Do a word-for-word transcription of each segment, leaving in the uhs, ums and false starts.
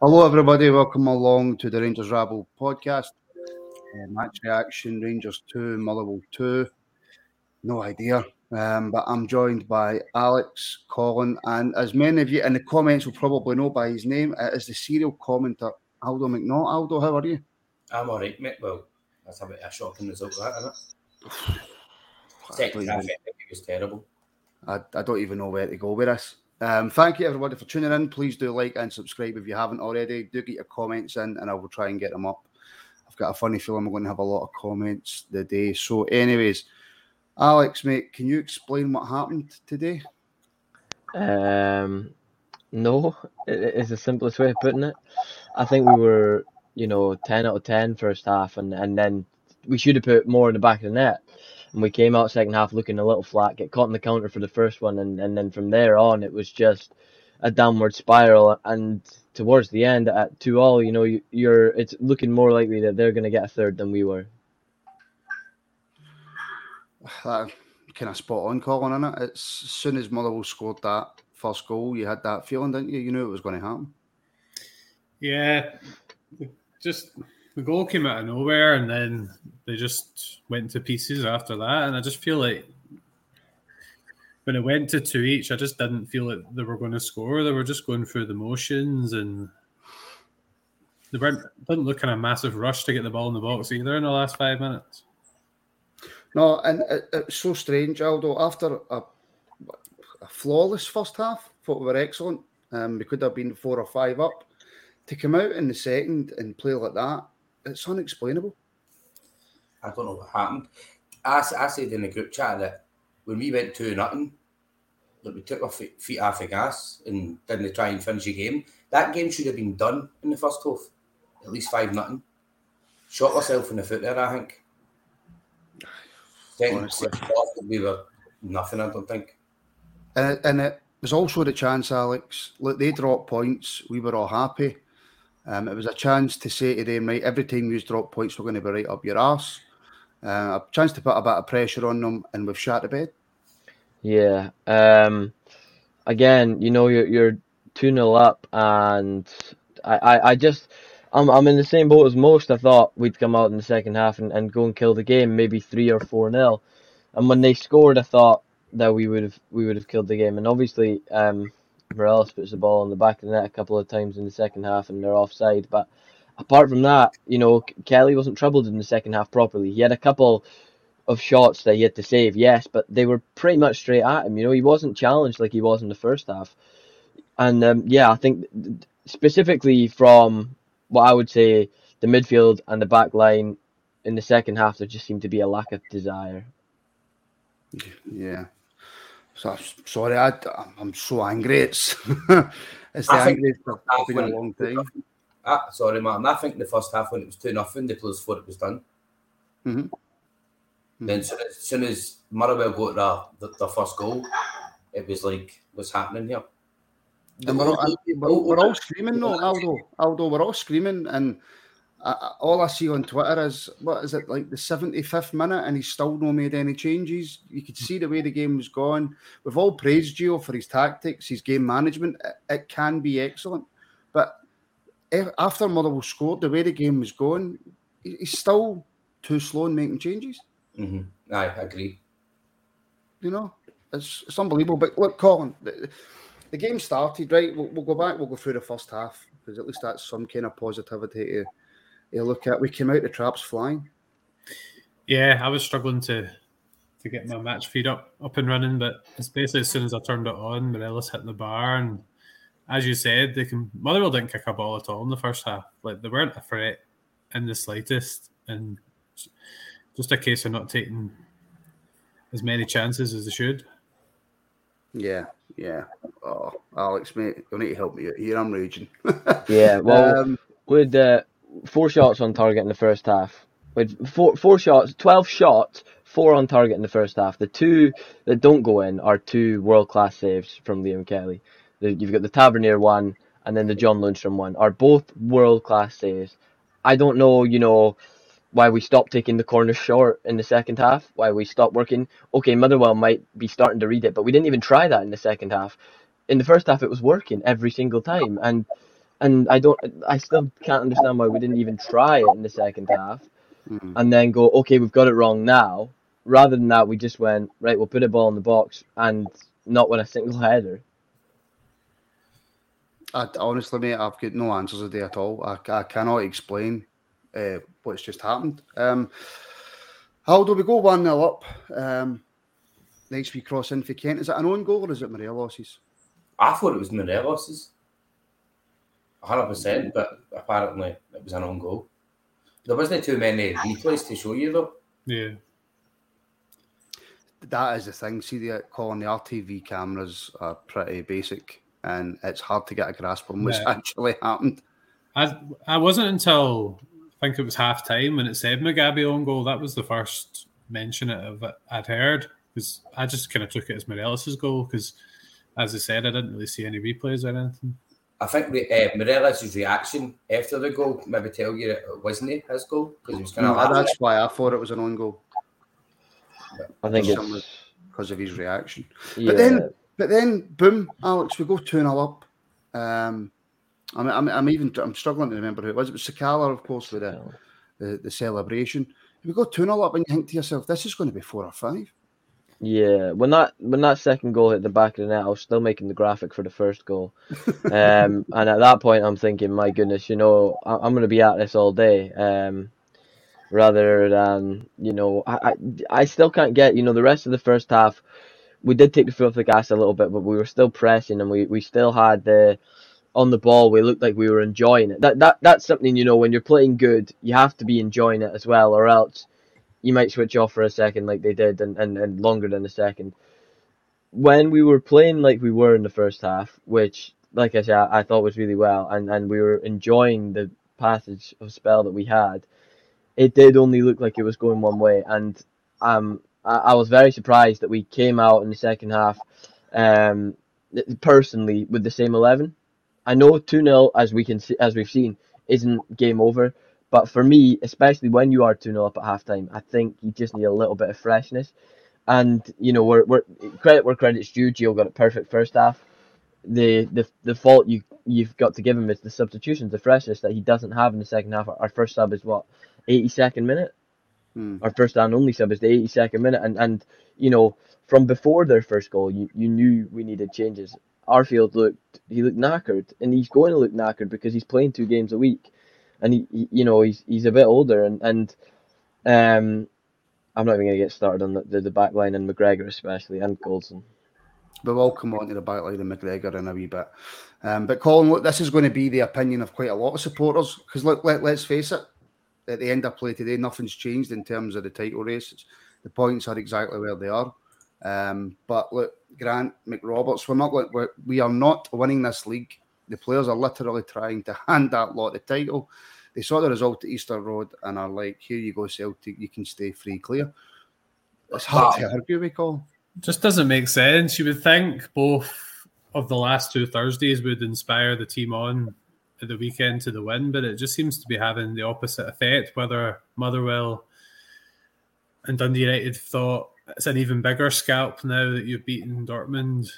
Hello everybody, welcome along to the Rangers Rabble podcast. Um, match reaction, Rangers two, Motherwell two, no idea. Um, but I'm joined by Alex, Colin, and as many of you in the comments will probably know by his name, it is the serial commenter, Aldo McNaught. Aldo, how are you? I'm all right, mate. Well, that's a bit of a shocking result, that, isn't it? Second half, it was terrible. I, I don't even know where to go with this. Um, thank you everybody for tuning in. Please do like and subscribe if you haven't already. Do get your comments in and I will try and get them up. I've got a funny feeling we're going to have a lot of comments today. So anyways, Alex, mate, can you explain what happened today? Um, no, it's the simplest way of putting it. I think we were, you know, ten out of ten first half and, and then we should have put more in the back of the net. And we came out second half looking a little flat, get caught in the counter for the first one, and, and then from there on it was just a downward spiral. And towards the end at two all, you know, you, you're it's looking more likely that they're going to get a third than we were. That kind of spot on, Colin, isn't it? It's, as soon as Motherwell scored that first goal, you had that feeling, didn't you? You knew it was going to happen. Yeah, just. The goal came out of nowhere, and then they just went to pieces after that. And I just feel like when it went to two each, I just didn't feel like they were going to score. They were just going through the motions, and they weren't didn't look in a massive rush to get the ball in the box either in the last five minutes. No, and it, it's so strange, Aldo. After a, a flawless first half, thought we were excellent. Um, we could have been four or five up. To come out in the second and play like that. It's unexplainable. I don't know what happened. I, I said in the group chat that when we went two nothing, that we took our feet, feet off the gas and didn't try and finish the game. That game should have been done in the first half, at least five nothing. Shot myself in the foot there, I think. Second half, we were nothing. I don't think. And and it was also the chance, Alex. Look, they dropped points. We were all happy. Um, it was a chance to say to them, right, every time you drop points, we're going to be right up your arse. Uh, a chance to put a bit of pressure on them, and we've shat the bed. Yeah. Um, again, you know, you're, you're two nil up, and I, I, I just, I'm I'm in the same boat as most. I thought we'd come out in the second half and, and go and kill the game, maybe three or four nil. And when they scored, I thought that we would have we would have killed the game. And obviously... Um, Morales puts the ball on the back of the net a couple of times in the second half and they're offside. But apart from that, you know, Kelly wasn't troubled in the second half properly. He had a couple of shots that he had to save, yes, but they were pretty much straight at him. You know, he wasn't challenged like he was in the first half. And um, yeah, I think specifically from what I would say the midfield and the back line in the second half, there just seemed to be a lack of desire. Yeah. So, sorry, I, I'm so angry. It's, it's the angriest I've been in a long time. Ah, sorry, Martin. I think the first half when it was two nothing, they closed before it was done. Mm-hmm. Mm-hmm. Then as soon as, soon as Motherwell got their the first goal, it was like, what's happening here? And and we're, all, we're, all, we're all screaming, though, Aldo. Aldo, we're all screaming. And I, all I see on Twitter is, what is it, like the seventy-fifth minute, and he's still not made any changes. You could see the way the game was going. We've all praised Gio for his tactics, his game management. It, it can be excellent. But after Motherwell scored, the way the game was going, he's still too slow in making changes. Mm-hmm. I agree. You know, it's, it's unbelievable. But look, Colin, the, the game started, right? We'll, we'll go back, we'll go through the first half, because at least that's some kind of positivity to... You look at, we came out the traps flying. Yeah, I was struggling to to get my match feed up up and running, but it's basically as soon as I turned it on, Morelos hitting the bar, and as you said, they can, Motherwell didn't kick a ball at all in the first half. Like, they weren't a threat in the slightest, and just a case of not taking as many chances as they should. Yeah, yeah. Oh, Alex, mate, you'll need to help me out here. I'm raging. Yeah, well, um, would... Uh... Four shots on target in the first half. With four four shots, twelve shots, four on target in the first half. The two that don't go in are two world-class saves from Liam Kelly. The, you've got the Tavernier one and then the John Lundstrom one. Are both world-class saves. I don't know, you know, why we stopped taking the corner short in the second half, why we stopped working. Okay, Motherwell might be starting to read it, but we didn't even try that in the second half. In the first half, it was working every single time. And... And I don't, I still can't understand why we didn't even try it in the second half, mm-hmm. and then go, okay, we've got it wrong now. Rather than that, we just went, right, we'll put a ball in the box and not win a single header. I, honestly, mate, I've got no answers today at all. I, I cannot explain uh, what's just happened. Um, how do we go one nil up? Um, next we cross in for Kent. Is it an own goal or is it Morelos's? I thought it was Morelos's. one hundred percent, but apparently it was an own goal. There wasn't too many replays to show you, though. Yeah. That is the thing. See, the Colin, the R T V cameras are pretty basic, and it's hard to get a grasp on what's yeah. actually happened. I I wasn't until, I think it was half-time, when it said Mugabe own goal. That was the first mention of it I'd heard, because I just kind of took it as Morelos's goal, because, as I said, I didn't really see any replays or anything. I think uh, Morelos's reaction after the goal maybe tell you that it wasn't his goal, because he was kind no, of. That's why I thought it was an own goal. But I think it's because of his reaction. Yeah. But then, but then, boom, Alex, we go two nil up. Um, I'm, I'm, I'm even, I'm struggling to remember who it was. It was Sakala, of course, with the, the, the celebration. We go two nil up, and you think to yourself, this is going to be four or five. Yeah, when that when that second goal hit the back of the net, I was still making the graphic for the first goal, um, and at that point, I'm thinking, my goodness, you know, I, I'm going to be at this all day, um, rather than, you know, I, I I still can't get, you know, the rest of the first half. We did take the foot off the gas a little bit, but we were still pressing, and we, we still had the on the ball. We looked like we were enjoying it. That that that's something, you know, when you're playing good, you have to be enjoying it as well, or else you might switch off for a second like they did, and, and, and longer than a second. When we were playing like we were in the first half, which, like I said, I, I thought was really well, and, and we were enjoying the passage of spell that we had, it did only look like it was going one way. And um, I, I was very surprised that we came out in the second half, um, personally, with the same eleven. I know two nil, as, we can see, as we've seen, isn't game over. But for me, especially when you are two nil up at halftime, I think you just need a little bit of freshness. And, you know, we're, we're credit where credit's due. Gio got it perfect first half. The the the fault you, you've got to give him is the substitutions, the freshness that he doesn't have in the second half. Our first sub is, what, eighty-second minute? Hmm. Our first and only sub is the eighty-second minute. And, and you know, from before their first goal, you, you knew we needed changes. Arfield looked, he looked knackered, and he's going to look knackered because he's playing two games a week. And he, he, you know, he's he's a bit older, and and um, I'm not even going to get started on the, the, the back line, and McGregor especially, and Goldson. But we'll come on to the back line and McGregor in a wee bit. Um, but Colin, look, this is going to be the opinion of quite a lot of supporters, because look, let, let's face it, at the end of play today, nothing's changed in terms of the title race. It's, the points are exactly where they are. Um, but look, Grant McRoberts, we're not we're, we are not winning this league. The players are literally trying to hand that lot the title. They saw the result at Easter Road and are like, here you go, Celtic, you can stay free clear. It's hard to argue with, Colin. Just doesn't make sense. You would think both of the last two Thursdays would inspire the team on at the weekend to the win, but it just seems to be having the opposite effect, whether Motherwell and Dundee United thought it's an even bigger scalp now that you've beaten Dortmund,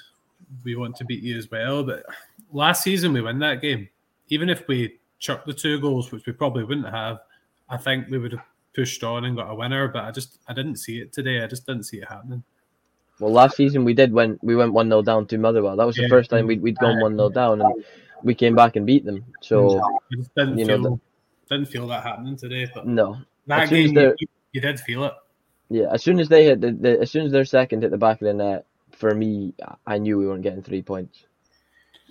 we want to beat you as well. But last season we win that game. Even if we chucked the two goals, which we probably wouldn't have, I think we would have pushed on and got a winner, but I just I didn't see it today. I just didn't see it happening. Well, last season we did win. We went one nil down to Motherwell. That was the yeah. first time we'd, we'd gone one nil down, and we came back and beat them. So I just didn't, you feel, know, that, didn't feel that happening today. But no, that game you, you did feel it. Yeah, as soon as they hit the, the as soon as their second hit the back of the net, for me, I knew we weren't getting three points.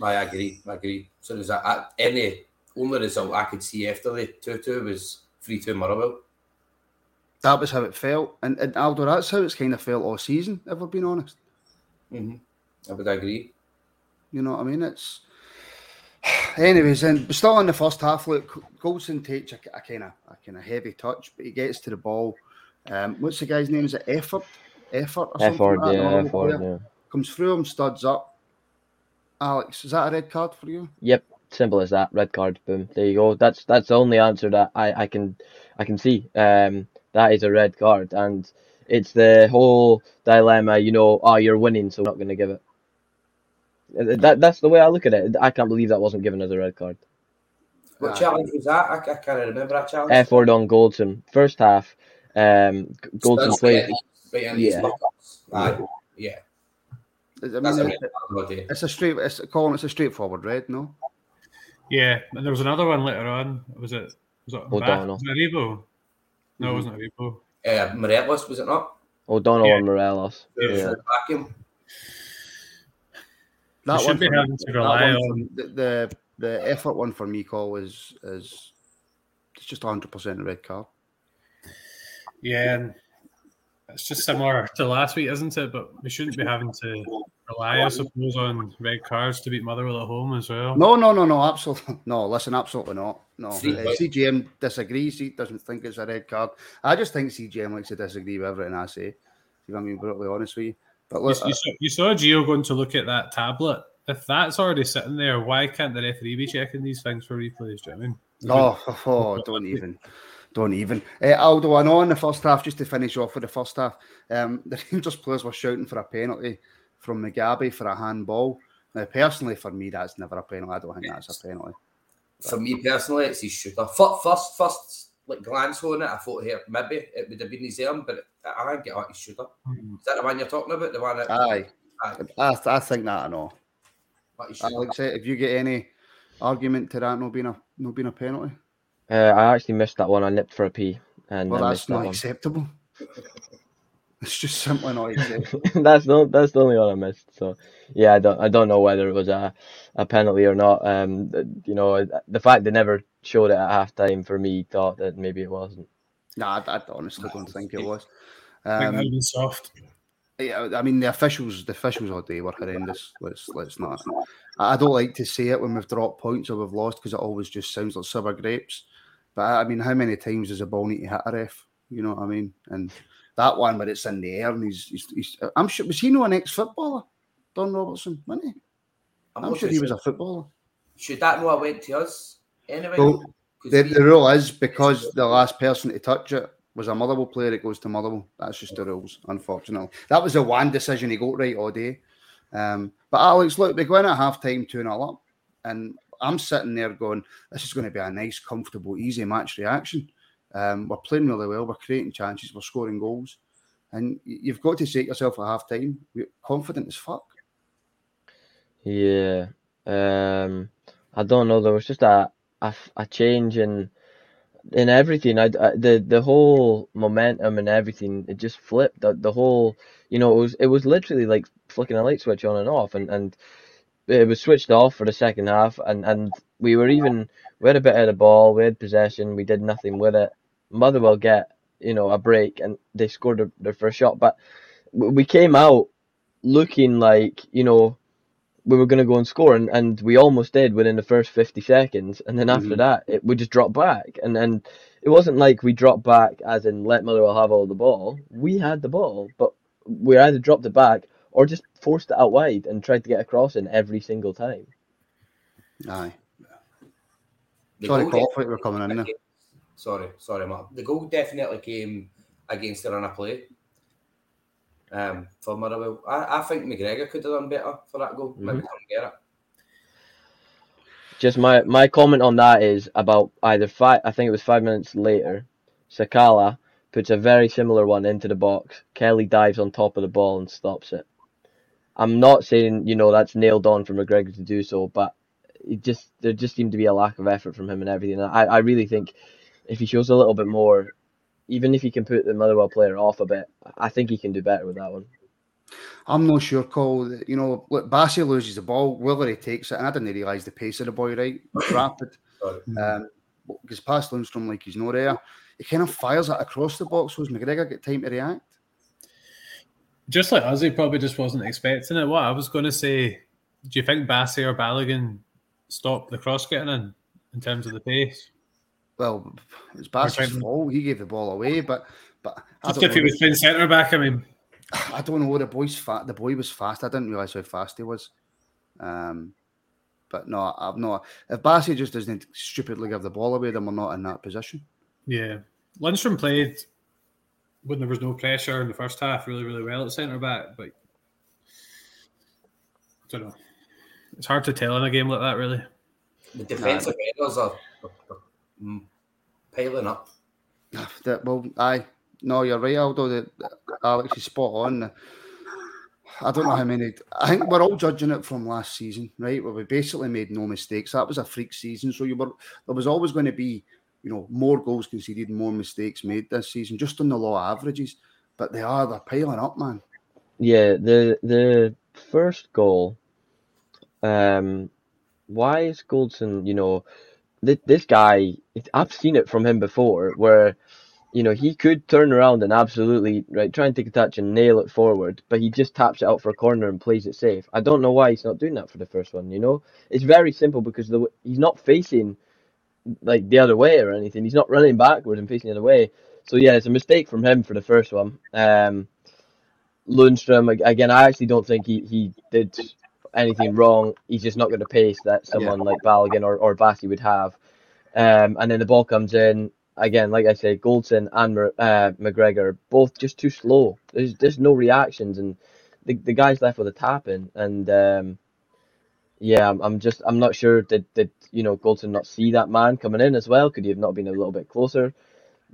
I agree. I agree. So as I, I, any only result I could see after the two-two was three-two Motherwell. That was how it felt. And, and Aldo, that's how it's kind of felt all season, if we're being honest. Mm-hmm. I would agree. You know what I mean? It's Anyways, and still in the first half, look, Goldson takes a, a kind of a kind of heavy touch, but he gets to the ball. Um, what's the guy's name? Is it Effort? Effort or something? Effort, like yeah, Effort, yeah. Comes through him, studs up. Alex, is that a red card for you? Yep. Simple as that. Red card. Boom. There you go. That's that's the only answer that I, I can I can see. Um That is a red card, and it's the whole dilemma, you know, oh, you're winning, so we're not going to give it. That, that's the way I look at it. I can't believe that wasn't given as a red card. What challenge was that? I, I can't remember that challenge. Effort on Goldson. First half, um, Goldson played. Yeah. Yeah. Uh, yeah. I mean, that's a red card. It's a straight, it's, Colin, it's a straightforward red, no? Yeah, and there was another one later on. Was it? Was it O'Donnell? No, it wasn't Aribo. Uh, Morelos, was it not? O'Donnell yeah. and Morelos. Yeah. Yeah. That one, be me, to rely that one on. The, the the effort one for me, Cole, is, is it's just one hundred percent a red card. Yeah, and it's just similar to last week, isn't it? But we shouldn't be having to rely, I suppose, on red cards to beat Motherwell at home as well. No, no, no, no, absolutely. No, listen, absolutely not. No, uh, C G M disagrees. He doesn't think it's a red card. I just think C G M likes to disagree with everything I say. If I'm being brutally honest with you, but look, you, you, saw, you saw Gio going to look at that tablet. If that's already sitting there, why can't the referee be checking these things for replays? Do you know what I mean? No, oh, oh, don't even, don't even. Uh, Aldo, I know in the first half, just to finish off with the first half, um, the Rangers players were shouting for a penalty from Mugabe for a handball. Now, personally, for me, that's never a penalty. I don't think that's a penalty. For me personally, it's his shooter. First, first, like glance on it, I thought here maybe it would have been his arm, but I think it was his shooter. Mm-hmm. Is that the one you're talking about? The one? That, Aye, I, I think that I know. Alex, if you get any argument to that, no being a no being a penalty. Uh, I actually missed that one. I nipped for a pee, and well, I that's not that acceptable. It's just simply not acceptable. that's no, that's the only one I missed. So yeah, I don't, I don't know whether it was a, a penalty or not. Um, you know, the fact they never showed it at half time for me thought that maybe it wasn't. No, I, I honestly don't think it was. Um, I think soft. Yeah, I mean the officials, the officials all day were horrendous. Let's, let's not. I don't like to say it when we've dropped points or we've lost because it always just sounds like sour grapes. But I mean, how many times does a ball need to hit a ref? You know what I mean? And that one where it's in the air and he's, he's, he's I'm sure, was he no an ex-footballer? Don Robertson, wasn't he? I'm, I'm sure he was a footballer. Should that not have went to us anyway? So the, the rule is because the last person to touch it was a Motherwell player, it goes to Motherwell. That's just the rules, unfortunately. That was the one decision he got right all day. Um, but Alex, look, we go in at half-time two nil up and I'm sitting there going, this is going to be a nice, comfortable, easy match reaction. Um, we're playing really well, we're creating chances, we're scoring goals, and you've got to say to yourself at half time, you're confident as fuck. Yeah, um, I don't know, there was just a, a, a change in in everything. I, I, the, the whole momentum and everything, it just flipped. The, the whole, you know, it was, it was literally like flicking a light switch on and off, and, and it was switched off for the second half, and, and we were even, we had a bit of the ball, we had possession, we did nothing with it. Motherwell get, you know, a break and they scored their first shot. But we came out looking like, you know, we were going to go and score. And, and we almost did within the first fifty seconds. And then after mm-hmm. that, it, we just dropped back. And then it wasn't like we dropped back as in let Motherwell have all the ball. We had the ball, but we either dropped it back or just forced it out wide and tried to get a cross in every single time. Aye. Sorry, Paul, I thought you were coming in there. Sorry, sorry, Mark. The goal definitely came against the run of play um, for Motherwell. I, I think McGregor could have done better for that goal. Mm-hmm. Maybe didn't get it. Just my, my comment on that is about either five, I think it was five minutes later, Sakala puts a very similar one into the box. Kelly dives on top of the ball and stops it. I'm not saying, you know, that's nailed on for McGregor to do so, but it just there just seemed to be a lack of effort from him and everything. And I, I really think if he shows a little bit more, even if he can put the Motherwell player off a bit, I think he can do better with that one. I'm not sure, Cole. You know, look, Bassey loses the ball, Willery takes it, and I didn't realise the pace of the boy, right? Rapid. Um, Because past Lundstrom like he's not there. He kind of fires it across the box. Was McGregor get time to react? Just like us, he probably just wasn't expecting it. What I was going to say, do you think Bassey or Balogun stopped the cross getting in, in terms of the pace? Well, it was Bassey's fault. He gave the ball away, but... but just if he was playing centre-back, I mean... I don't know. The boy's fat. The boy was fast. I didn't realise how fast he was. Um... But no, I've not. If Bassey just doesn't stupidly give the ball away, then we're not in that position. Yeah. Lundstrom played when there was no pressure in the first half really, really well at centre-back. But I don't know. It's hard to tell in a game like that, really. The defensive nah. errors are piling up. Well, aye. No, you're right, Aldo. The, the, Alex is spot on. The, I don't know how many... I think we're all judging it from last season, right? Where we basically made no mistakes. That was a freak season. So you were there was always going to be, you know, more goals conceded, more mistakes made this season, just on the low averages. But they are, they're piling up, man. Yeah, the the first goal, um, why is Goldson, you know, th- this guy, it, I've seen it from him before, where... You know, he could turn around and absolutely, right, try and take a touch and nail it forward, but he just taps it out for a corner and plays it safe. I don't know why he's not doing that for the first one, you know? It's very simple because the, he's not facing, like, the other way or anything. He's not running backward and facing the other way. So, yeah, it's a mistake from him for the first one. Um, Lundstrom, again, I actually don't think he, he did anything wrong. He's just not got the pace that someone yeah. like Balogun or, or Bassey would have. Um, and then the ball comes in. Again, like I say, Goldson and uh, McGregor are both just too slow. There's there's no reactions, and the the guy's left with a tap in. And um, yeah, I'm, I'm just I'm not sure did did you know Goldson not see that man coming in as well? Could he have not been a little bit closer?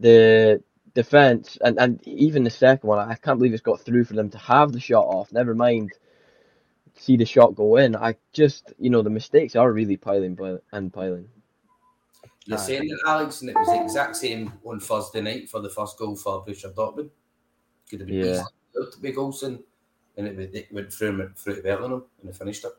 The defense and, and even the second one, I can't believe it's got through for them to have the shot off. Never mind, see the shot go in. I just you know the mistakes are really piling and piling. You're saying that, Alex, and it was the exact same on Thursday night for the first goal for Borussia Dortmund. Could have been yeah. easy to be Goldson, and it, it went through through to Berlin and they finished it.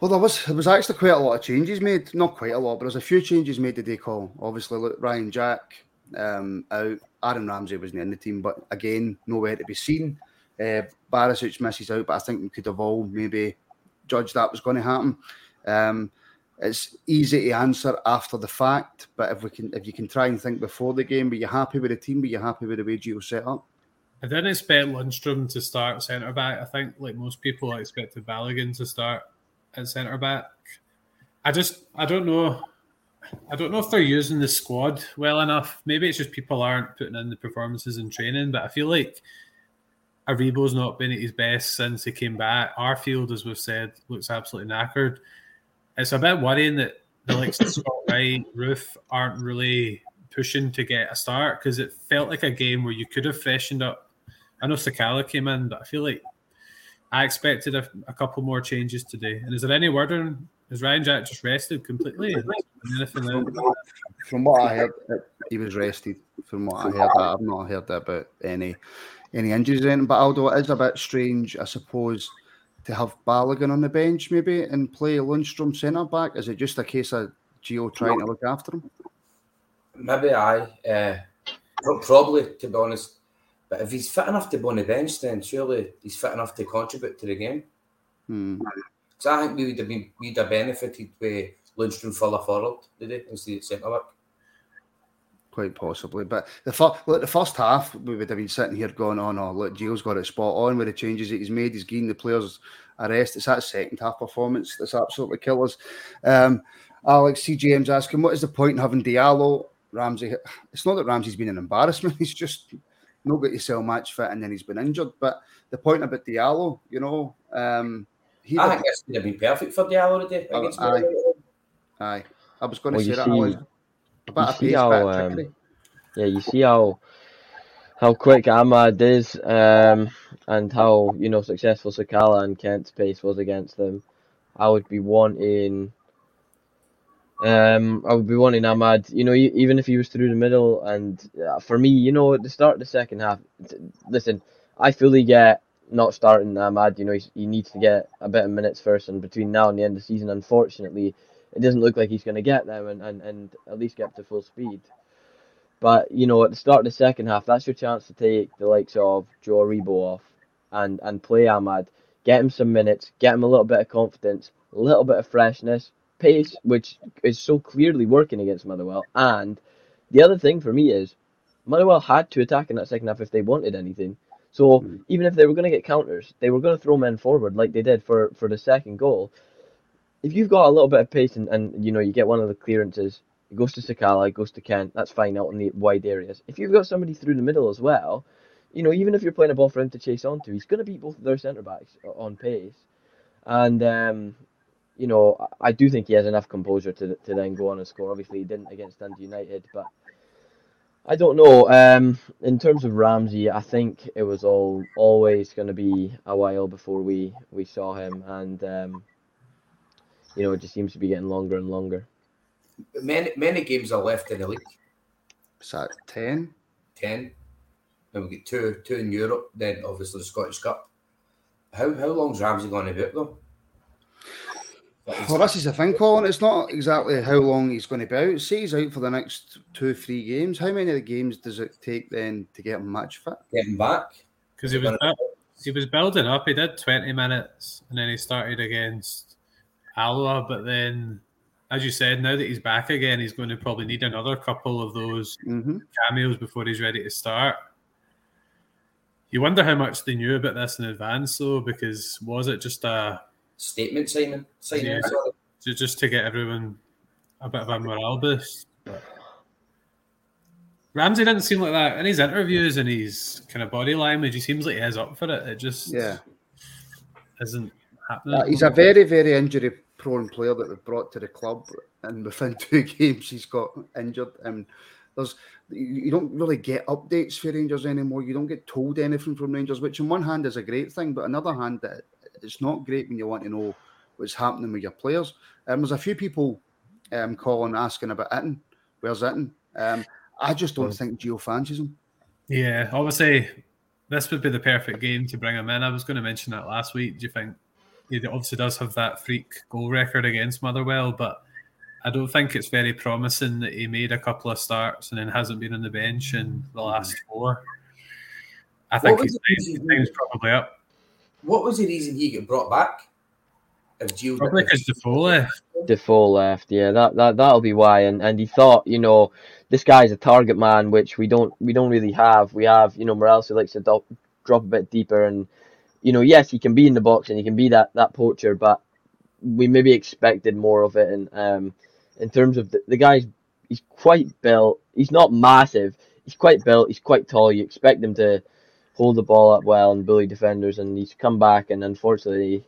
Well, there was there was actually quite a lot of changes made. Not quite a lot, but there was a few changes made today, Cole. Obviously, look, Ryan Jack um, out. Aaron Ramsey wasn't in the team, but again, nowhere to be seen. Uh, Barisic misses out, but I think we could have all maybe judged that was going to happen. Um, It's easy to answer after the fact, but if we can, if you can try and think before the game, were you happy with the team? Were you happy with the way Gio set up? I didn't expect Lundstrom to start centre-back. I think, like most people, I expected Balogun to start at centre-back. I just, I don't know. I don't know if they're using the squad well enough. Maybe it's just people aren't putting in the performances in training, but I feel like Aribo's not been at his best since he came back. Arfield, as we've said, looks absolutely knackered. It's a bit worrying that the likes of Scott Wright, Roof aren't really pushing to get a start because it felt like a game where you could have freshened up. I know Sakala came in, but I feel like I expected a, a couple more changes today. And is there any word on, is Ryan Jack just rested completely? From, from what I heard, he was rested. From what I heard, I've not heard about any any injuries or anything. But although it is a bit strange, I suppose, to have Balogun on the bench maybe and play Lundstrom centre-back? Is it just a case of Gio trying no. to look after him? Maybe I. Uh, probably, to be honest. But if he's fit enough to be on the bench, then surely he's fit enough to contribute to the game. Hmm. So I think we would have been, we'd have benefited with Lundstrom further forward today instead of centre-back. Quite possibly. But the, fir- look, the first half, we would have been sitting here going, oh no, look, Gio's got it spot on with the changes that he's made. He's given the players a rest. It's that second half performance that's absolutely killers. Um, Alex C. James asking, what is the point in having Diallo? Ramsey, it's not that Ramsey's been an embarrassment. He's just not got to sell match fit, and then he's been injured. But the point about Diallo, you know, um, he I think it's going to be perfect for Diallo today. I, I, I, I, I was going to well, say that. Was about a pace, how, um, yeah, you see how how quick Ahmad is, um, and how, you know, successful Sakala and Kent's pace was against them. I would be wanting. Um, I would be wanting Ahmad, you know, even if he was through the middle. And uh, for me, you know, at the start of the second half, t- listen, I fully get not starting Ahmad. You know, he's, he needs to get a bit of minutes first, and between now and the end of the season, unfortunately, it doesn't look like he's going to get them and, and, and at least get up to full speed. But, you know, at the start of the second half, that's your chance to take the likes of Joe Aribo off and, and play Ahmad. Get him some minutes, get him a little bit of confidence, a little bit of freshness, pace, which is so clearly working against Motherwell. And the other thing for me is Motherwell had to attack in that second half if they wanted anything. So mm. even if they were going to get counters, they were going to throw men forward like they did for, for the second goal. If you've got a little bit of pace and, and you know, you get one of the clearances, it goes to Sakala, it goes to Kent, that's fine out in the wide areas. If you've got somebody through the middle as well, you know, even if you're playing a ball for him to chase onto, he's going to beat both of their centre-backs on pace. And, um... you know, I do think he has enough composure to to then go on and score. Obviously, he didn't against Dundee United, but I don't know. Um, in terms of Ramsey, I think it was all always going to be a while before we, we saw him, and um, you know, it just seems to be getting longer and longer. Many many games are left in the league. Is that ten? Ten, and we get two two in Europe. Then obviously the Scottish Cup. How how long's Ramsey going about though? Well, this is the thing, Colin. It's not exactly how long he's going to be out. Say he's out for the next two, three games. How many of the games does it take then to get him match fit? Get him back. Because he was he was building up. He did twenty minutes, and then he started against Alloa. But then, as you said, now that he's back again, he's going to probably need another couple of those mm-hmm. cameos before he's ready to start. You wonder how much they knew about this in advance, though, because was it just a statement signing, signing yeah, just to get everyone a bit of a morale boost. Ramsey didn't seem like that in his interviews and his kind of body language. He seems like he is up for it. It just yeah. isn't happening. Uh, he's a very, very injury-prone player that they've brought to the club, and within two games he's got injured. And there's you don't really get updates for Rangers anymore. You don't get told anything from Rangers, which on one hand is a great thing, but on the other hand, that it's not great when you want to know what's happening with your players. Um, there's a few people um, calling, asking about Itton. Where's Itton? Um, I just don't think Gio fancies him. Yeah, obviously, this would be the perfect game to bring him in. I was going to mention that last week. Do you think he obviously does have that freak goal record against Motherwell, but I don't think it's very promising that he made a couple of starts and then hasn't been on the bench in the last four. I think his time's probably up. What was the reason he got brought back? Probably because Defoe left. Defoe left, yeah. That that that'll be why. And and he thought, you know, this guy's a target man, which we don't we don't really have. We have, you know, Morales who likes to drop, drop a bit deeper, and you know, yes, he can be in the box and he can be that, that poacher, but we maybe expected more of it. And um, in terms of the, the guy's, he's quite built. He's not massive. He's quite built. He's quite tall. You expect him to hold the ball up well and bully defenders, and he's come back, and unfortunately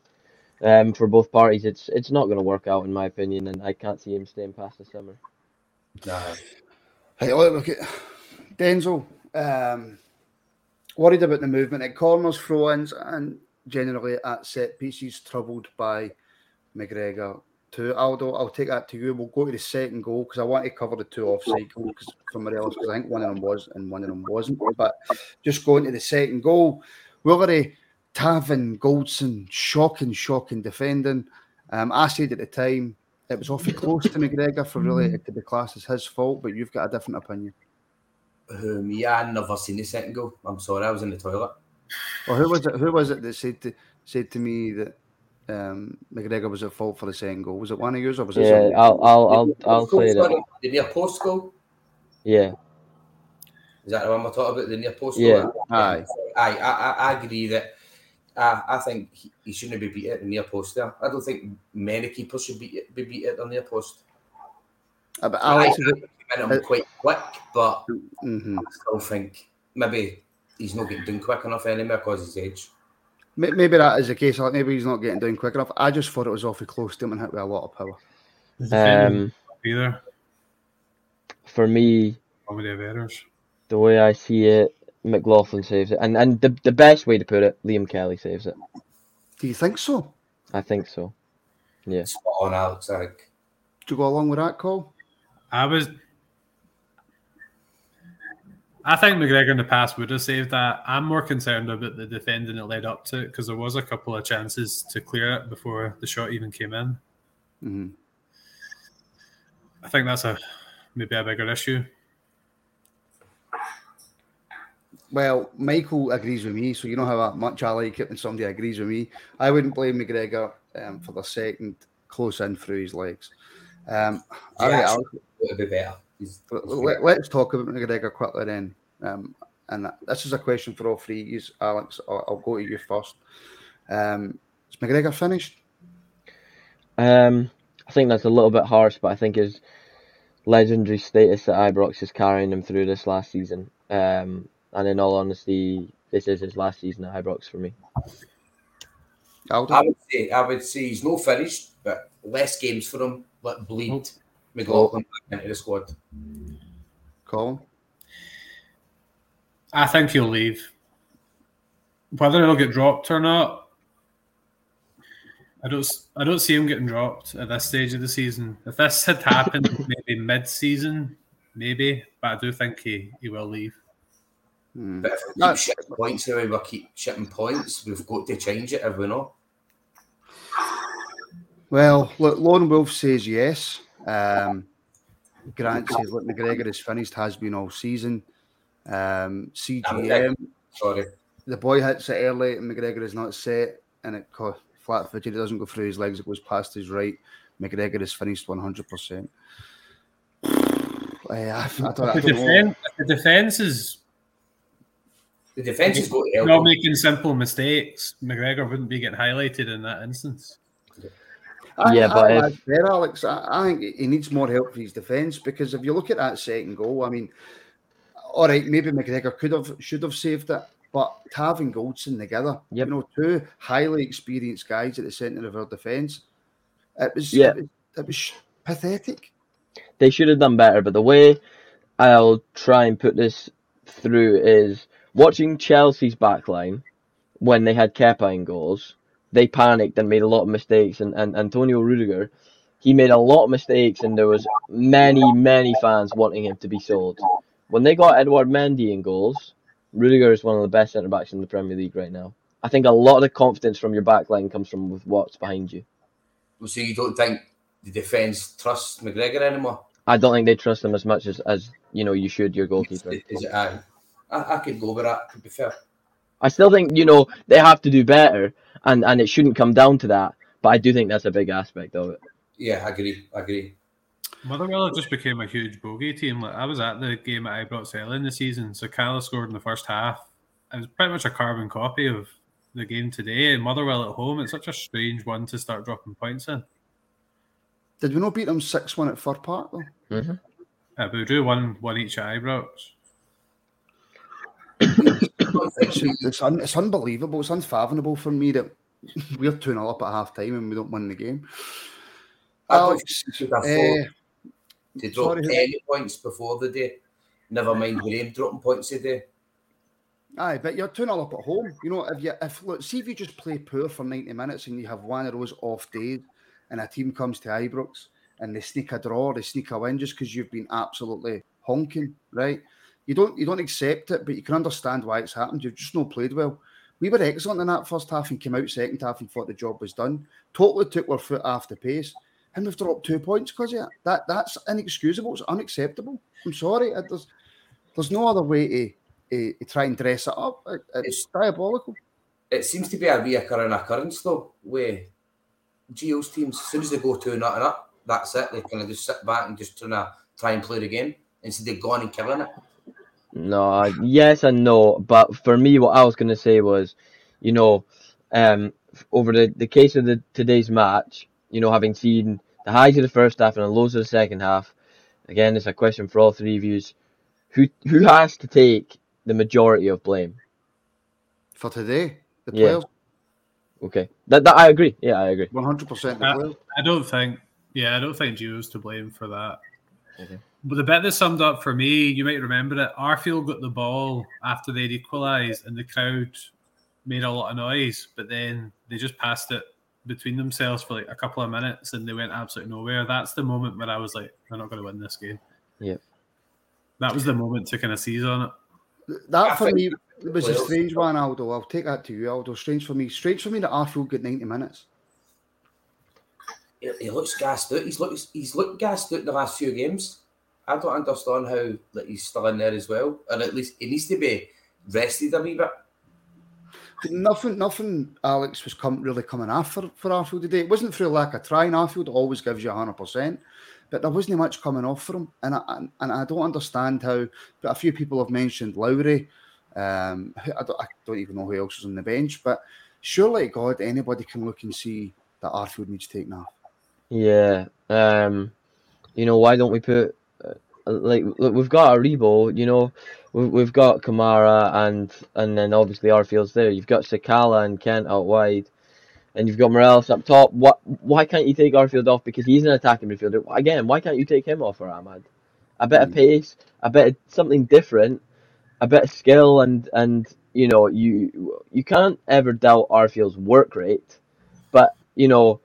um, for both parties it's it's not going to work out in my opinion, and I can't see him staying past the summer. Nah. Hey, look at Denzel. Um, worried about the movement at corners, throw-ins, and generally at set pieces, troubled by McGregor too. Aldo, I'll take that to you. We'll go to the second goal because I want to cover the two offside goals from Morelos, because I think one of them was and one of them wasn't. But just going to the second goal, Woolery, Tavin, Goldson, shocking, shocking defending. Um, I said at the time it was awfully close to McGregor for really it to be classed as his fault, but you've got a different opinion. Um, yeah, I've never seen the second goal. I'm sorry, I was in the toilet. Well, who was it? Who was it that said to said to me that? Um, McGregor was at fault for the second goal. Was it one of yours or was it? Yeah, I'll, I'll, I'll, I'll play that. The near post goal. Yeah. Is that the one we're talking about? The near post goal. Yeah. Aye. Aye. I, I, I agree that. I, I think he, he shouldn't be beat at the near post there. I don't think many keepers should be be beat at the near post. But Alex, I, is I went on quite quick, but mm-hmm. I still think maybe he's not getting down quick enough anymore because of his age. Maybe that is the case. Like maybe he's not getting down quick enough. I just thought it was awfully close to him and hit with a lot of power. Um, either for me, the way I see it, McLaughlin saves it, and and the the best way to put it, Liam Kelly saves it. Do you think so? I think so. Yeah. Spot on, Alex. Like, do you go along with that, Cole? I was. I think McGregor in the past would have saved that. I'm more concerned about the defending that led up to it because there was a couple of chances to clear it before the shot even came in. Mm-hmm. I think that's a maybe a bigger issue. Well, Michael agrees with me, so you know how much I like it when somebody agrees with me. I wouldn't blame McGregor um, for the second close in through his legs. Um, yeah, all right, Alex, it'll be better. He's, he's let, let's talk about McGregor quickly then. Um, and that, this is a question for all three of you, Alex. I'll, I'll go to you first. Um, is McGregor finished? Um, I think that's a little bit harsh, but I think his legendary status at Ibrox is carrying him through this last season. Um, and in all honesty, this is his last season at Ibrox for me. I would say, I would say he's not finished, but less games for him, but bleed. McLaughlin into the squad. Colin? I think he'll leave. Whether he'll get dropped or not, I don't I don't see him getting dropped at this stage of the season. If this had happened maybe mid-season, maybe, but I do think he, he will leave. Hmm. But if we keep That's... shipping points the way we keep shipping points, we've got to change it, have we not? Well, look, Lone Wolf says yes. Um, Grant says, look, McGregor is finished, has been all season. Um, C G M, sorry, the boy hits it early and McGregor is not set, and it co- flat footed, it doesn't go through his legs, it goes past his right. McGregor is finished one hundred percent. I, I don't, I don't the, defense, the defense is the defense is not making simple mistakes. McGregor wouldn't be getting highlighted in that instance. I, yeah, but I, I, there, Alex, I, I think he needs more help for his defence because if you look at that second goal, I mean, all right, maybe McGregor could have, should have saved it, but Tav and Goldson together, yep. you know, two highly experienced guys at the centre of our defence, it was, yep. it, it was pathetic. They should have done better, but the way I'll try and put this through is watching Chelsea's backline when they had Kepa in goals. They panicked and made a lot of mistakes. And, and Antonio Rudiger, he made a lot of mistakes and there was many, many fans wanting him to be sold. When they got Edouard Mendy in goals, Rudiger is one of the best centre-backs in the Premier League right now. I think a lot of the confidence from your backline comes from with what's behind you. So you don't think the defence trusts McGregor anymore? I don't think they trust him as much as, as you know you should your goalkeeper. Is, is it, I, I could go with that, to be fair. I still think, you know, they have to do better. And and it shouldn't come down to that, but I do think that's a big aspect of it. Yeah, I agree. I agree. Motherwell just became a huge bogey team. Like I was at the game at Ibrox early in the season, so Calla scored in the first half. It was pretty much a carbon copy of the game today. And Motherwell at home, it's such a strange one to start dropping points in. Did we not beat them six one at Fir Park though? Mm-hmm. Yeah, but we drew one one each at Ibrox. It's, it's, un, it's unbelievable. It's unfathomable for me that we're two nil up at half time and we don't win the game. Alex, uh, they dropped ten points before the day. Never mind Graham dropping points today. Aye, but you're two nil up at home. You know, if you if look, see if you just play poor for ninety minutes and you have one of those off days, and a team comes to Ibrox and they sneak a draw, they sneak a win just because you've been absolutely honking, right? You don't you don't accept it, but you can understand why it's happened. You've just not played well. We were excellent in that first half and came out second half and thought the job was done. Totally took our foot off the pace and we've dropped two points because of it. That, that's inexcusable. It's unacceptable. I'm sorry. It, there's, there's no other way to, to, to try and dress it up. It, it's, it's diabolical. It seems to be a recurring occurrence, though, where Gio's teams, as soon as they go two nothing up, that's it. They kind of just sit back and just try and, try and play the game instead of going and killing it. No, yes and no, but for me, what I was going to say was, you know, um, over the, the case of the today's match, you know, having seen the highs of the first half and the lows of the second half, Again, it's a question for all three of you. Who who has to take the majority of blame? For today? The yeah. players? Okay. That, that I agree. Yeah, I agree. one hundred percent the players. I, I don't think, yeah, I don't think Gio's to blame for that. Okay. But the bit that summed up for me, you might remember it, Arfield got the ball after they'd equalised and the crowd made a lot of noise, but then they just passed it between themselves for like a couple of minutes and they went absolutely nowhere. That's the moment where I was like, we're not going to win this game. Yeah. That was the moment to kind of seize on it. That for me was a strange one, Aldo. I'll take that to you, Aldo. Strange for me. Strange for me that Arfield got ninety minutes. He, he looks gassed out. He's looked, he's looked gassed out the last few games. I don't understand how like, he's still in there as well. Or at least he needs to be rested a wee bit. Nothing, nothing. Alex was come, really coming after for Arfield today. It wasn't through lack of trying. Arfield always gives you one hundred percent, but there wasn't much coming off for him. And I and I don't understand how. But a few people have mentioned Lowry. Um, I don't, I don't even know who else was on the bench. But surely, God, anybody can look and see that Arfield needs taken off. Yeah. Um, you know, why don't we put uh, like look, we've got Aribo. You know. We've got Kamara and and then obviously Arfield's there. You've got Sakala and Kent out wide, and you've got Morales up top. What? Why can't you take Arfield off? Because he's an attacking midfielder. Again, why can't you take him off for Ahmad? A bit of pace, a bit of something different, a bit of skill, and and you know you you can't ever doubt Arfield's work rate, but you know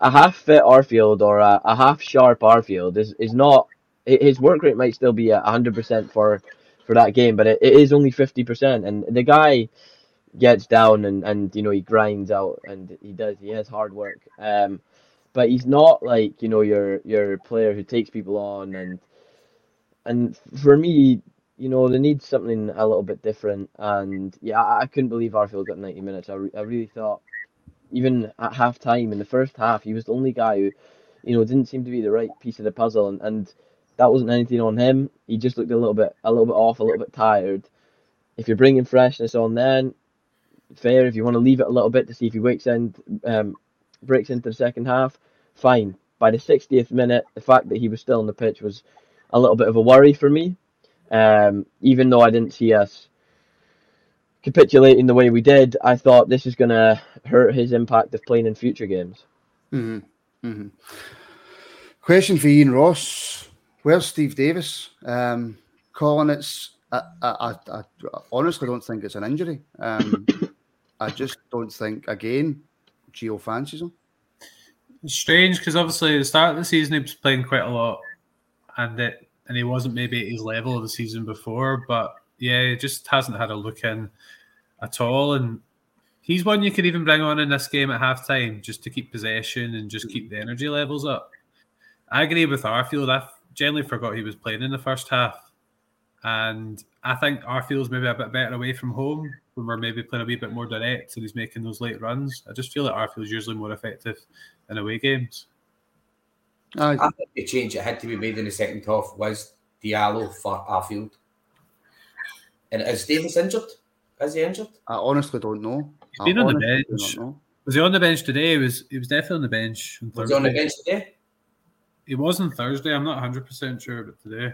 a half fit Arfield or a, a half sharp Arfield is is not his work rate might still be at one hundred percent for. For that game, but it, it is only fifty percent, and the guy gets down and, and you know he grinds out and he does he has hard work, um, but he's not like you know your your player who takes people on and and for me you know they need something a little bit different, and yeah I, I couldn't believe Arfield got ninety minutes. I, re- I really thought even at half time in the first half he was the only guy who you know didn't seem to be the right piece of the puzzle, and, and that wasn't anything on him. He just looked a little bit, a little bit off, a little bit tired. If you're bringing freshness on, then fair. If you want to leave it a little bit to see if he wakes in, um, breaks into the second half, fine. By the sixtieth minute, the fact that he was still on the pitch was a little bit of a worry for me. Um, even though I didn't see us capitulating the way we did, I thought this is going to hurt his impact of playing in future games. Mm-hmm. Mm-hmm. Question for Ian Ross. Where's Steve Davis? Um, Colin, it's... I, I, I, I honestly don't think it's an injury. Um, I just don't think, again, Gio fancies him. It's strange, because obviously at the start of the season, he was playing quite a lot, and it, and he wasn't maybe at his level of the season before, but yeah, he just hasn't had a look in at all, and he's one you could even bring on in this game at half-time, just to keep possession and just keep the energy levels up. I agree with Arfield. I generally forgot he was playing in the first half, and I think Arfield's maybe a bit better away from home when we're maybe playing a wee bit more direct and he's making those late runs. I just feel that Arfield's usually more effective in away games. I think the change that had to be made in the second half was Diallo for Arfield. And is Davis injured? Is he injured? I honestly don't know. He's been I on the bench. Was he on the bench today? He was, he was definitely on the bench. On was he on the bench today? He was on Thursday. I'm not one hundred percent sure about today.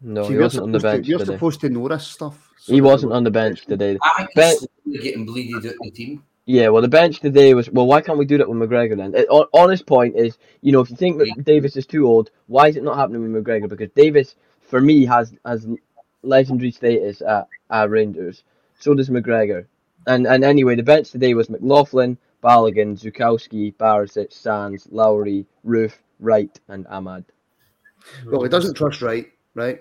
No, See, he wasn't on the bench to, You're today. supposed to know this stuff. So he wasn't on the bench today. I think he's getting bleeded out the team. Yeah, well, the bench today was... Well, why can't we do that with McGregor then? It, honest point is, you know, if you think that Davis is too old, why is it not happening with McGregor? Because Davis, for me, has, has legendary status at, at Rangers. So does McGregor. And and anyway, the bench today was McLaughlin, Balogun, Zukowski, Barisic, Sands, Lowry, Roof, Wright and Ahmad. Well, he doesn't trust Wright, right?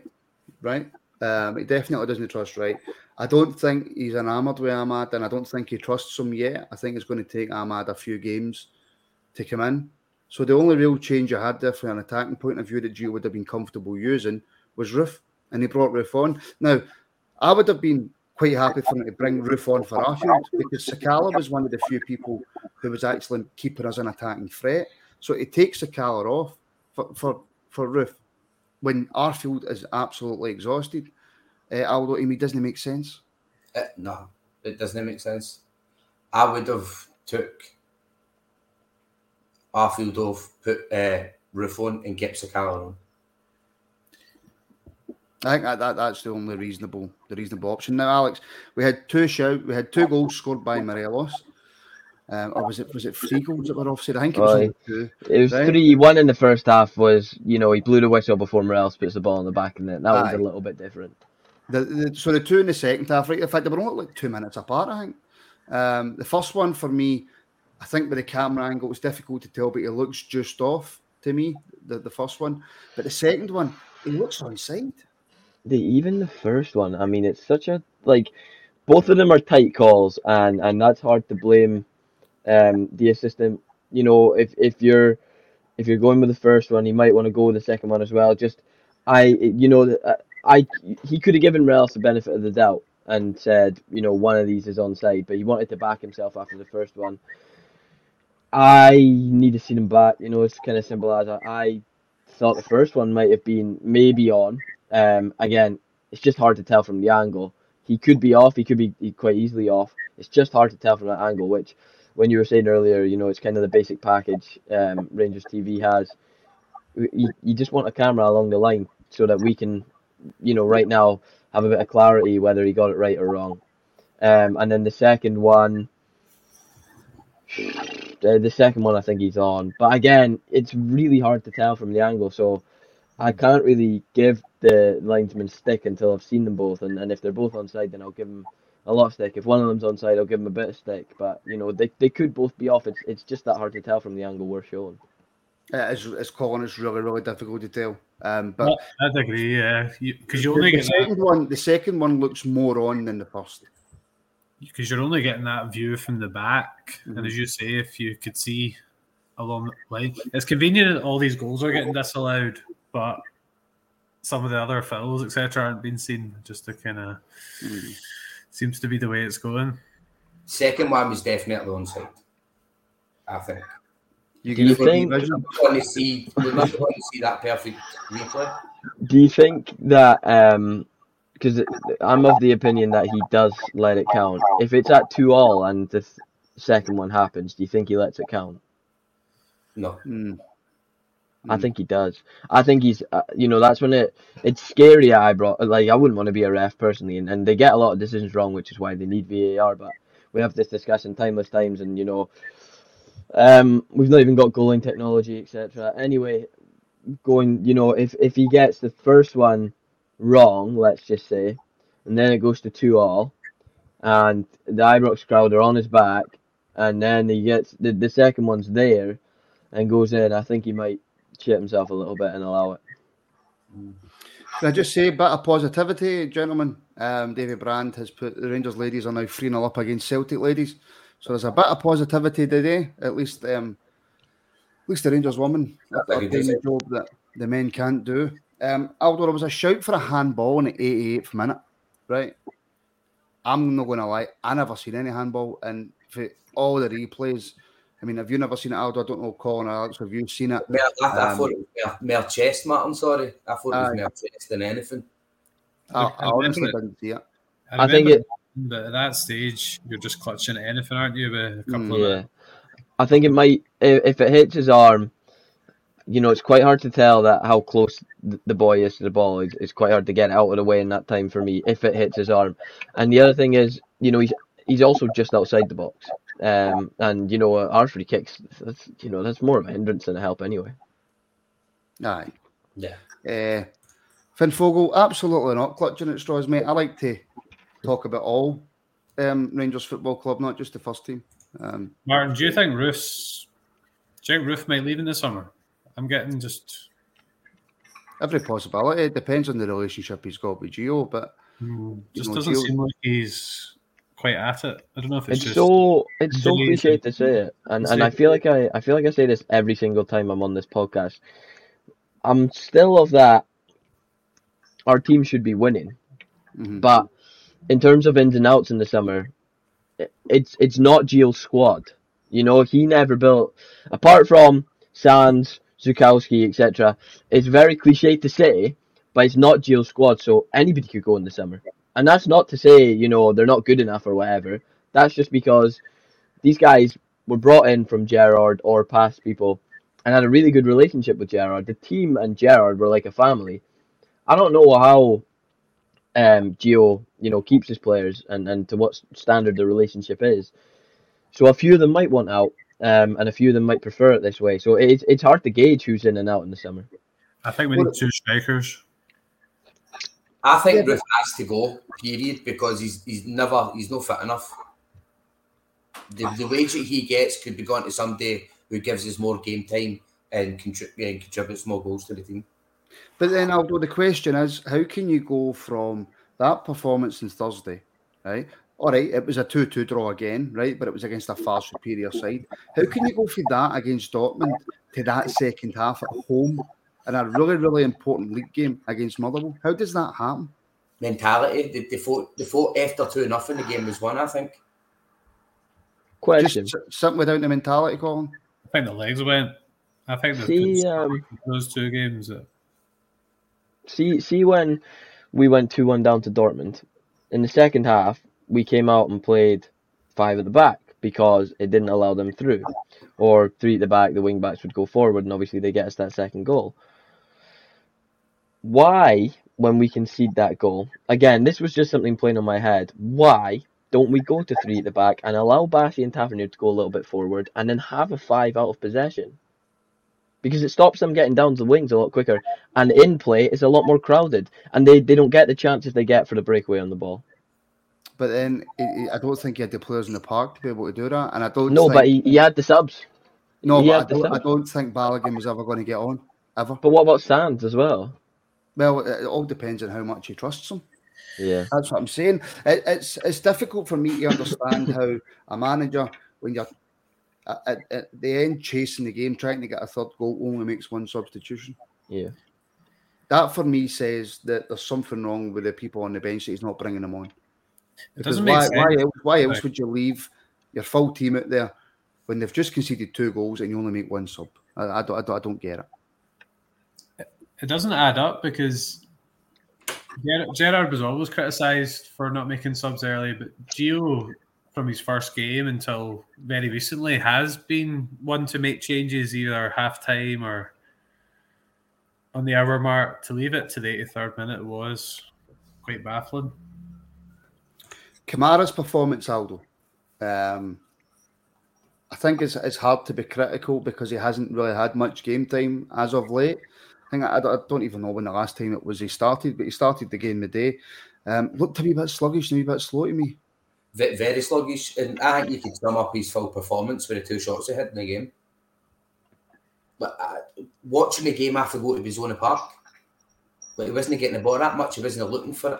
Right? Um, he definitely doesn't trust Wright. I don't think he's enamoured with Ahmad, and I don't think he trusts him yet. I think it's going to take Ahmad a few games to come in. So the only real change I had there from an attacking point of view that Gio would have been comfortable using was Roof, and he brought Roof on. Now, I would have been quite happy for him to bring Roof on for Arfield, because Sakala was one of the few people who was actually keeping us an attacking threat. So it takes a Sakala off for, for, for Roof when Arfield is absolutely exhausted. Uh, although it doesn't make sense. Uh, no, it doesn't make sense. I would have took Arfield off, put uh, Roof on and kept Sakala on. I think that, that that's the only reasonable the reasonable option. Now, Alex, we had two shout, we had two goals scored by Morelos. Um, or was it was it three goals that were offside? I think it was oh, two. It was right? three. One in the first half was, you know, he blew the whistle before Morelos puts the ball in the back of the net. That Aye. was a little bit different. The, the, so the two in the second half, right? In fact, they were only like two minutes apart, I think. Um, the first one for me, I think with the camera angle, it was difficult to tell, but it looks just off to me, the, the first one. But the second one, it looks onside. The, even the first one, I mean, it's such a, like, both of them are tight calls, and, and that's hard to blame um, the assistant. You know, if, if you're if you're going with the first one, you might want to go with the second one as well. Just, I, you know, I, I he could have given Reals the benefit of the doubt and said, you know, one of these is onside, but he wanted to back himself after the first one. I need to see them back, you know, it's kind of simple as that. I thought the first one might have been maybe on. Um, again, it's just hard to tell from the angle. He could be off, he could be quite easily off. It's just hard to tell from that angle, which, when you were saying earlier, you know, it's kind of the basic package um, Rangers T V has. You, you just want a camera along the line so that we can, you know, right now have a bit of clarity whether he got it right or wrong. Um, and then the second one... Uh, the second one I think he's on, but again it's really hard to tell from the angle, so I can't really give the linesman stick until I've seen them both, and, and if they're both onside then I'll give them a lot of stick. If one of them's onside I'll give them a bit of stick, but you know, they, they could both be off. It's it's just that hard to tell from the angle we're showing. Yeah, it's, it's Colin, it's really really difficult to tell. Um, but I agree, yeah, because you, you're only the second that. one the second one looks more on than the first. Because you're only getting that view from the back. Mm-hmm. And as you say, if you could see along the line, it's convenient that all these goals are getting disallowed, but some of the other fouls, et cetera, aren't being seen. Just to kind of mm. seems to be the way it's going. Second one was definitely onside, I think. You can think... want to see, we must want to see that perfect replay. Do you think that... Um... Because I'm of the opinion that he does let it count. If it's at two all and the th- second one happens, do you think he lets it count? No. Mm. I think he does. I think he's, uh, you know, that's when it, it's scary at Ibrox. Like, I wouldn't want to be a ref personally, and, and they get a lot of decisions wrong, which is why they need V A R, but we have this discussion timeless times, and, you know, um, we've not even got goaling technology, et cetera. Anyway, going, you know, if, if he gets the first one wrong, let's just say, and then it goes to two all, and the Ibrox crowd are on his back, and then he gets the, the second one's there and goes in, I think he might shit himself a little bit and allow it. Can I just say a bit of positivity, gentlemen? Um, David Brand has put the Rangers ladies are now three nil up against Celtic ladies, so there's a bit of positivity today. At least um, at least the Rangers women are doing a job that the men can't do. Um, Aldo, there was a shout for a handball in the eighty-eighth minute, right? I'm not going to lie, I never seen any handball, and for all the replays, I mean, have you never seen it, Aldo? I don't know, Colin or Alex, have you seen it? Mer, I, um, I thought it was mere, mere chest, Matt, I'm sorry. I thought it was uh, mere chest than anything. I, I honestly I didn't see it. I, I think it... But at that stage, you're just clutching at anything, aren't you? With a couple yeah. of... I think it might, if it hits his arm, you know, it's quite hard to tell that how close the boy is to the ball. It's quite hard to get out of the way in that time for me if it hits his arm. And the other thing is, you know, he's he's also just outside the box. Um, and, you know, our free kicks, that's, you know, that's more of a hindrance than a help anyway. Aye. Yeah. Uh, Finn Fogel, absolutely not clutching at straws, mate. I like to talk about all um, Rangers Football Club, not just the first team. Um, Martin, do you think Roof's, do you think Roof might leave in the summer? I'm getting just every possibility. It depends on the relationship he's got with Gio, but mm, just know, doesn't Gio... seem like he's quite at it. I don't know if it's, it's just so it's so cliche to say it, and and I feel like I, I feel like I say this every single time I'm on this podcast. I'm still of that. Our team should be winning, mm-hmm. but in terms of ins and outs in the summer, it, it's it's not Gio's squad. You know, he never built apart from Sands, Zukowski, et cetera. It's very cliche to say, but it's not Gio's squad, so anybody could go in the summer. And that's not to say, you know, they're not good enough or whatever. That's just because these guys were brought in from Gerrard or past people and had a really good relationship with Gerrard. The team and Gerrard were like a family. I don't know how um, Gio, you know, keeps his players and, and to what standard the relationship is. So a few of them might want out, um, and a few of them might prefer it this way. So it's it's hard to gauge who's in and out in the summer. I think we need two strikers. I think yeah, Ruth has to go, period, because he's he's never he's not fit enough. The the wage that he gets could be gone to somebody who gives us more game time and contrib- yeah, contributes more goals to the team. But then, Aldo, the question is, how can you go from that performance on Thursday, right? All right, it was a two-two draw again, right? But it was against a far superior side. How can you go from that against Dortmund to that second half at home in a really, really important league game against Motherwell? How does that happen? Mentality. They, they, fought, they fought after two nothing. The game was won, I think. Question. Just something without the mentality, Colin? I think the legs went. I think the um, those two games. That... See, see when we went two one down to Dortmund, in the second half, we came out and played five at the back because it didn't allow them through. Or three at the back, the wing-backs would go forward, and obviously they get us that second goal. Why, when we concede that goal, again, this was just something playing on my head, why don't we go to three at the back and allow Bassi and Tavernier to go a little bit forward and then have a five out of possession? Because it stops them getting down to the wings a lot quicker, and in play, it's a lot more crowded, and they, they don't get the chances they get for the breakaway on the ball. But then I don't think he had the players in the park to be able to do that. And I don't. No, think... but he, he had the subs. No, he but I don't, subs. I don't think Balogun was ever going to get on, ever. But what about Sands as well? Well, it all depends on how much he trusts him. Yeah, that's what I'm saying. It, it's it's difficult for me to understand how a manager, when you're at, at the end chasing the game, trying to get a third goal, only makes one substitution. Yeah, that for me says that there's something wrong with the people on the bench that he's not bringing them on. Because it doesn't why, make sense. Why, else, why else would you leave your full team out there when they've just conceded two goals and you only make one sub? I, I, don't, I, don't, I don't get it. It doesn't add up because Ger- Gerrard was always criticised for not making subs early, but Gio, from his first game until very recently, has been one to make changes either half-time or on the hour mark. To leave it to the eighty-third minute was quite baffling. Kamara's performance, Aldo, um, I think it's it's hard to be critical because he hasn't really had much game time as of late. I think I, I don't even know when the last time it was he started, but he started the game today. Um, looked to be a bit sluggish and a bit slow to me. Very, very sluggish, and I think you could sum up his full performance with the two shots he had in the game. But uh, watching the game after going to his own park, but he wasn't getting the ball that much. He wasn't looking for it.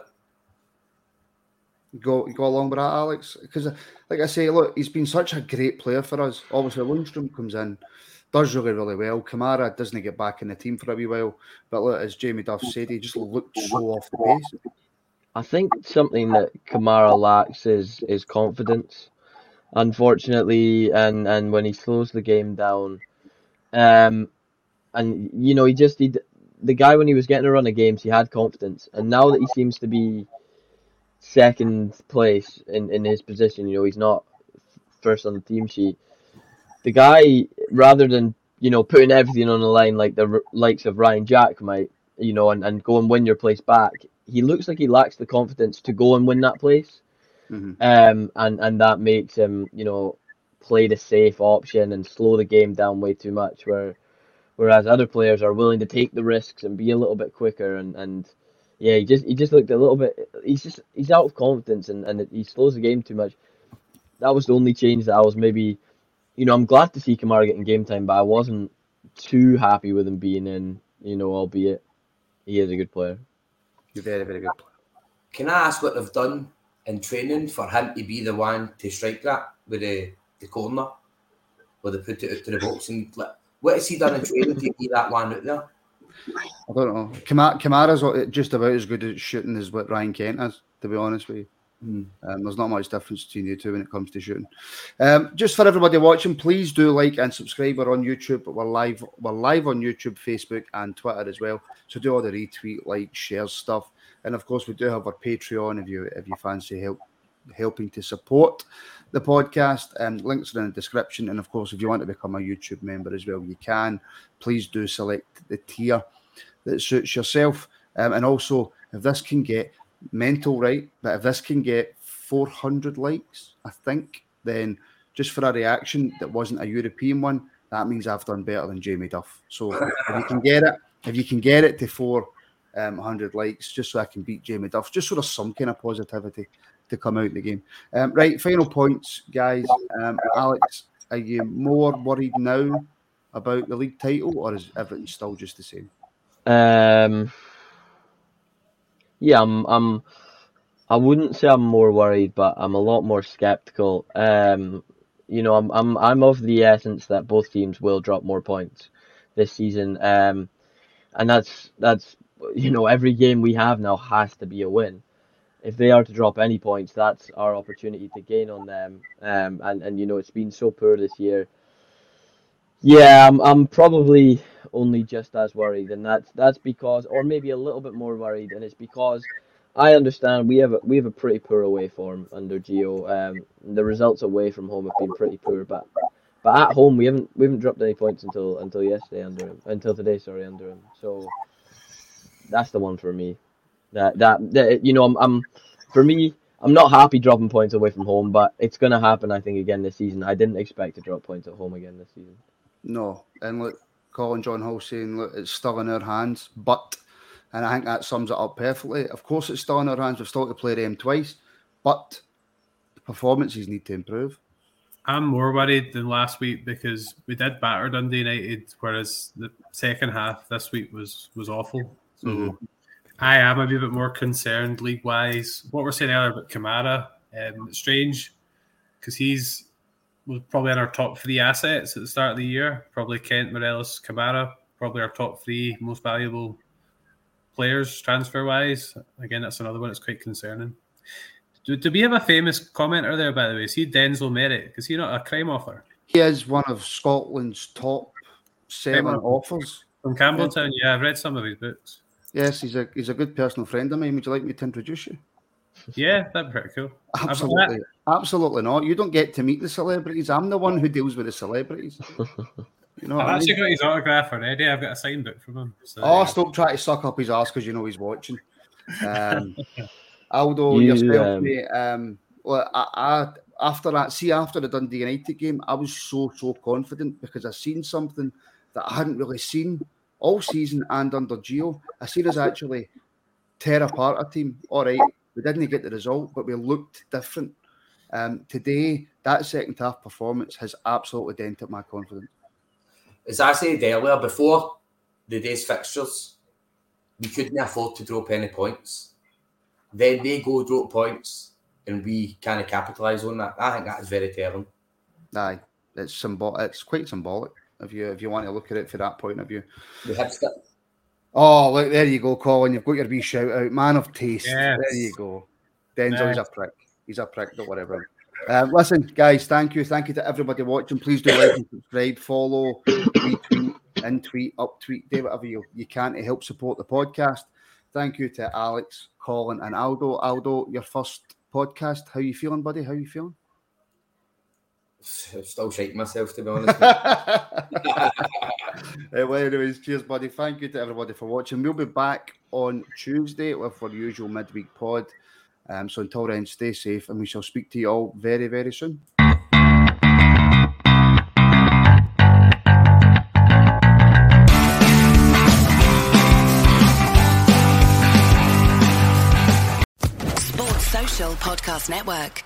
Go go along with that, Alex, because like I say, look, he's been such a great player for us. Obviously, Lundstrom comes in, does really, really well. Kamara doesn't get back in the team for a wee while, but look, as Jamie Duff said, he just looked so off the pace. I think something that Kamara lacks is is confidence, unfortunately, and, and when he slows the game down, um, and you know, he just he, the guy when he was getting a run of games, he had confidence, and now that he seems to be second place in, in his position, you know, he's not first on the team sheet. The guy, rather than, you know, putting everything on the line like the r- likes of Ryan Jack might, you know, and, and go and win your place back, he looks like he lacks the confidence to go and win that place. Mm-hmm. Um, and, and that makes him, you know, play the safe option and slow the game down way too much, where whereas other players are willing to take the risks and be a little bit quicker and, and Yeah, he just he just looked a little bit. He's just he's out of confidence and, and he slows the game too much. That was the only change that I was maybe, you know, I'm glad to see Kamara getting game time, but I wasn't too happy with him being in. You know, albeit he is a good player. He's very very good player. Can I ask what they've done in training for him to be the one to strike that with the the corner, where they put it out to the box? And what has he done in training to be that one out there? I don't know. Kamara's just about as good at shooting as what Ryan Kent is, to be honest with you. Mm. Um, there's not much difference between you two when it comes to shooting. Um, just for everybody watching, please do like and subscribe. We're on YouTube. We're live, we're live on YouTube, Facebook and Twitter as well. So do all the retweet, like, share stuff. And of course, we do have our Patreon if you if you fancy help helping to support the podcast. Um, links are in the description. And of course, if you want to become a YouTube member as well, you can. Please do select the tier that suits yourself. Um, and also, if this can get mental, right? But if this can get four hundred likes, I think, then just for a reaction that wasn't a European one, that means I've done better than Jamie Duff. So if you can get it, if you can get it to four hundred likes, just so I can beat Jamie Duff, just so there's some kind of positivity to come out in the game. Um, right, final points, guys. Um, Alex, are you more worried now about the league title, or is everything still just the same? Um, yeah, I'm. I'm I wouldn't say I'm more worried, but I'm a lot more sceptical. Um, you know, I'm I'm I'm of the essence that both teams will drop more points this season, um, and that's that's you know every game we have now has to be a win. If they are to drop any points, that's our opportunity to gain on them. Um, and and you know it's been so poor this year. Yeah, I'm I'm probably only just as worried, and that's that's because, or maybe a little bit more worried, and it's because I understand we have a, we have a pretty poor away form under Gio. Um, the results away from home have been pretty poor, but but at home we haven't we haven't dropped any points until until yesterday under him, until today, sorry, under him. So that's the one for me. That, that that you know, I'm, I'm for me, I'm not happy dropping points away from home, but it's going to happen, I think, again this season. I didn't expect to drop points at home again this season. No, and look, Colin John Hall saying, look, it's still in our hands, but, and I think that sums it up perfectly. Of course, it's still in our hands. We've still got to play them twice, but the performances need to improve. I'm more worried than last week because we did batter Dundee United, whereas the second half this week was was awful. So. Mm-hmm. I am a bit more concerned league-wise. What we're saying earlier about Kamara, um, it's strange because he's was probably in our top three assets at the start of the year. Probably Kent, Morelos, Kamara, probably our top three most valuable players transfer-wise. Again, that's another one that's quite concerning. Do, do we have a famous commenter there, by the way? Is he Denzel Merrick? Is he not a crime offer? He is one of Scotland's top seller offers. From Campbelltown, yeah. I've read some of his books. Yes, he's a he's a good personal friend of mine. Would you like me to introduce you? Yeah, that'd be pretty cool. Absolutely. Absolutely not. You don't get to meet the celebrities. I'm the one who deals with the celebrities. You know I've actually I mean? got his autograph already. I've got a signed book from him. So. Oh, stop trying to suck up his ass because you know he's watching. Um, Aldo, you, yourself, um... mate. Um, well, I, I, after that, see, after the Dundee United game, I was so, so confident because I seen something that I hadn't really seen all season and under Gio. I seen us actually tear apart a team. All right, we didn't get the result, but we looked different. Um, today, that second half performance has absolutely dented my confidence. As I said earlier, before the day's fixtures, we couldn't afford to drop any points. Then they go drop points and we kind of capitalise on that. I think that is very telling. Aye, it's, symbol- it's quite symbolic. If you if you want to look at it from that point of view. The hipster. Oh, look, there you go, Colin. You've got your wee shout-out. Man of taste. Yes. There you go. Denzel's yes. a prick. He's a prick, don't worry about it. Um, listen, guys, thank you. Thank you to everybody watching. Please do like and subscribe, follow, retweet, in-tweet, up-tweet, do whatever you, you can to help support the podcast. Thank you to Alex, Colin, and Aldo. Aldo, your first podcast. How you feeling, buddy? How you feeling? I'm still shaking myself, to be honest. Well, anyways, cheers, buddy. Thank you to everybody for watching. We'll be back on Tuesday with our usual midweek pod. Um, so until then, stay safe, and we shall speak to you all very, very soon. Sports Social Podcast Network.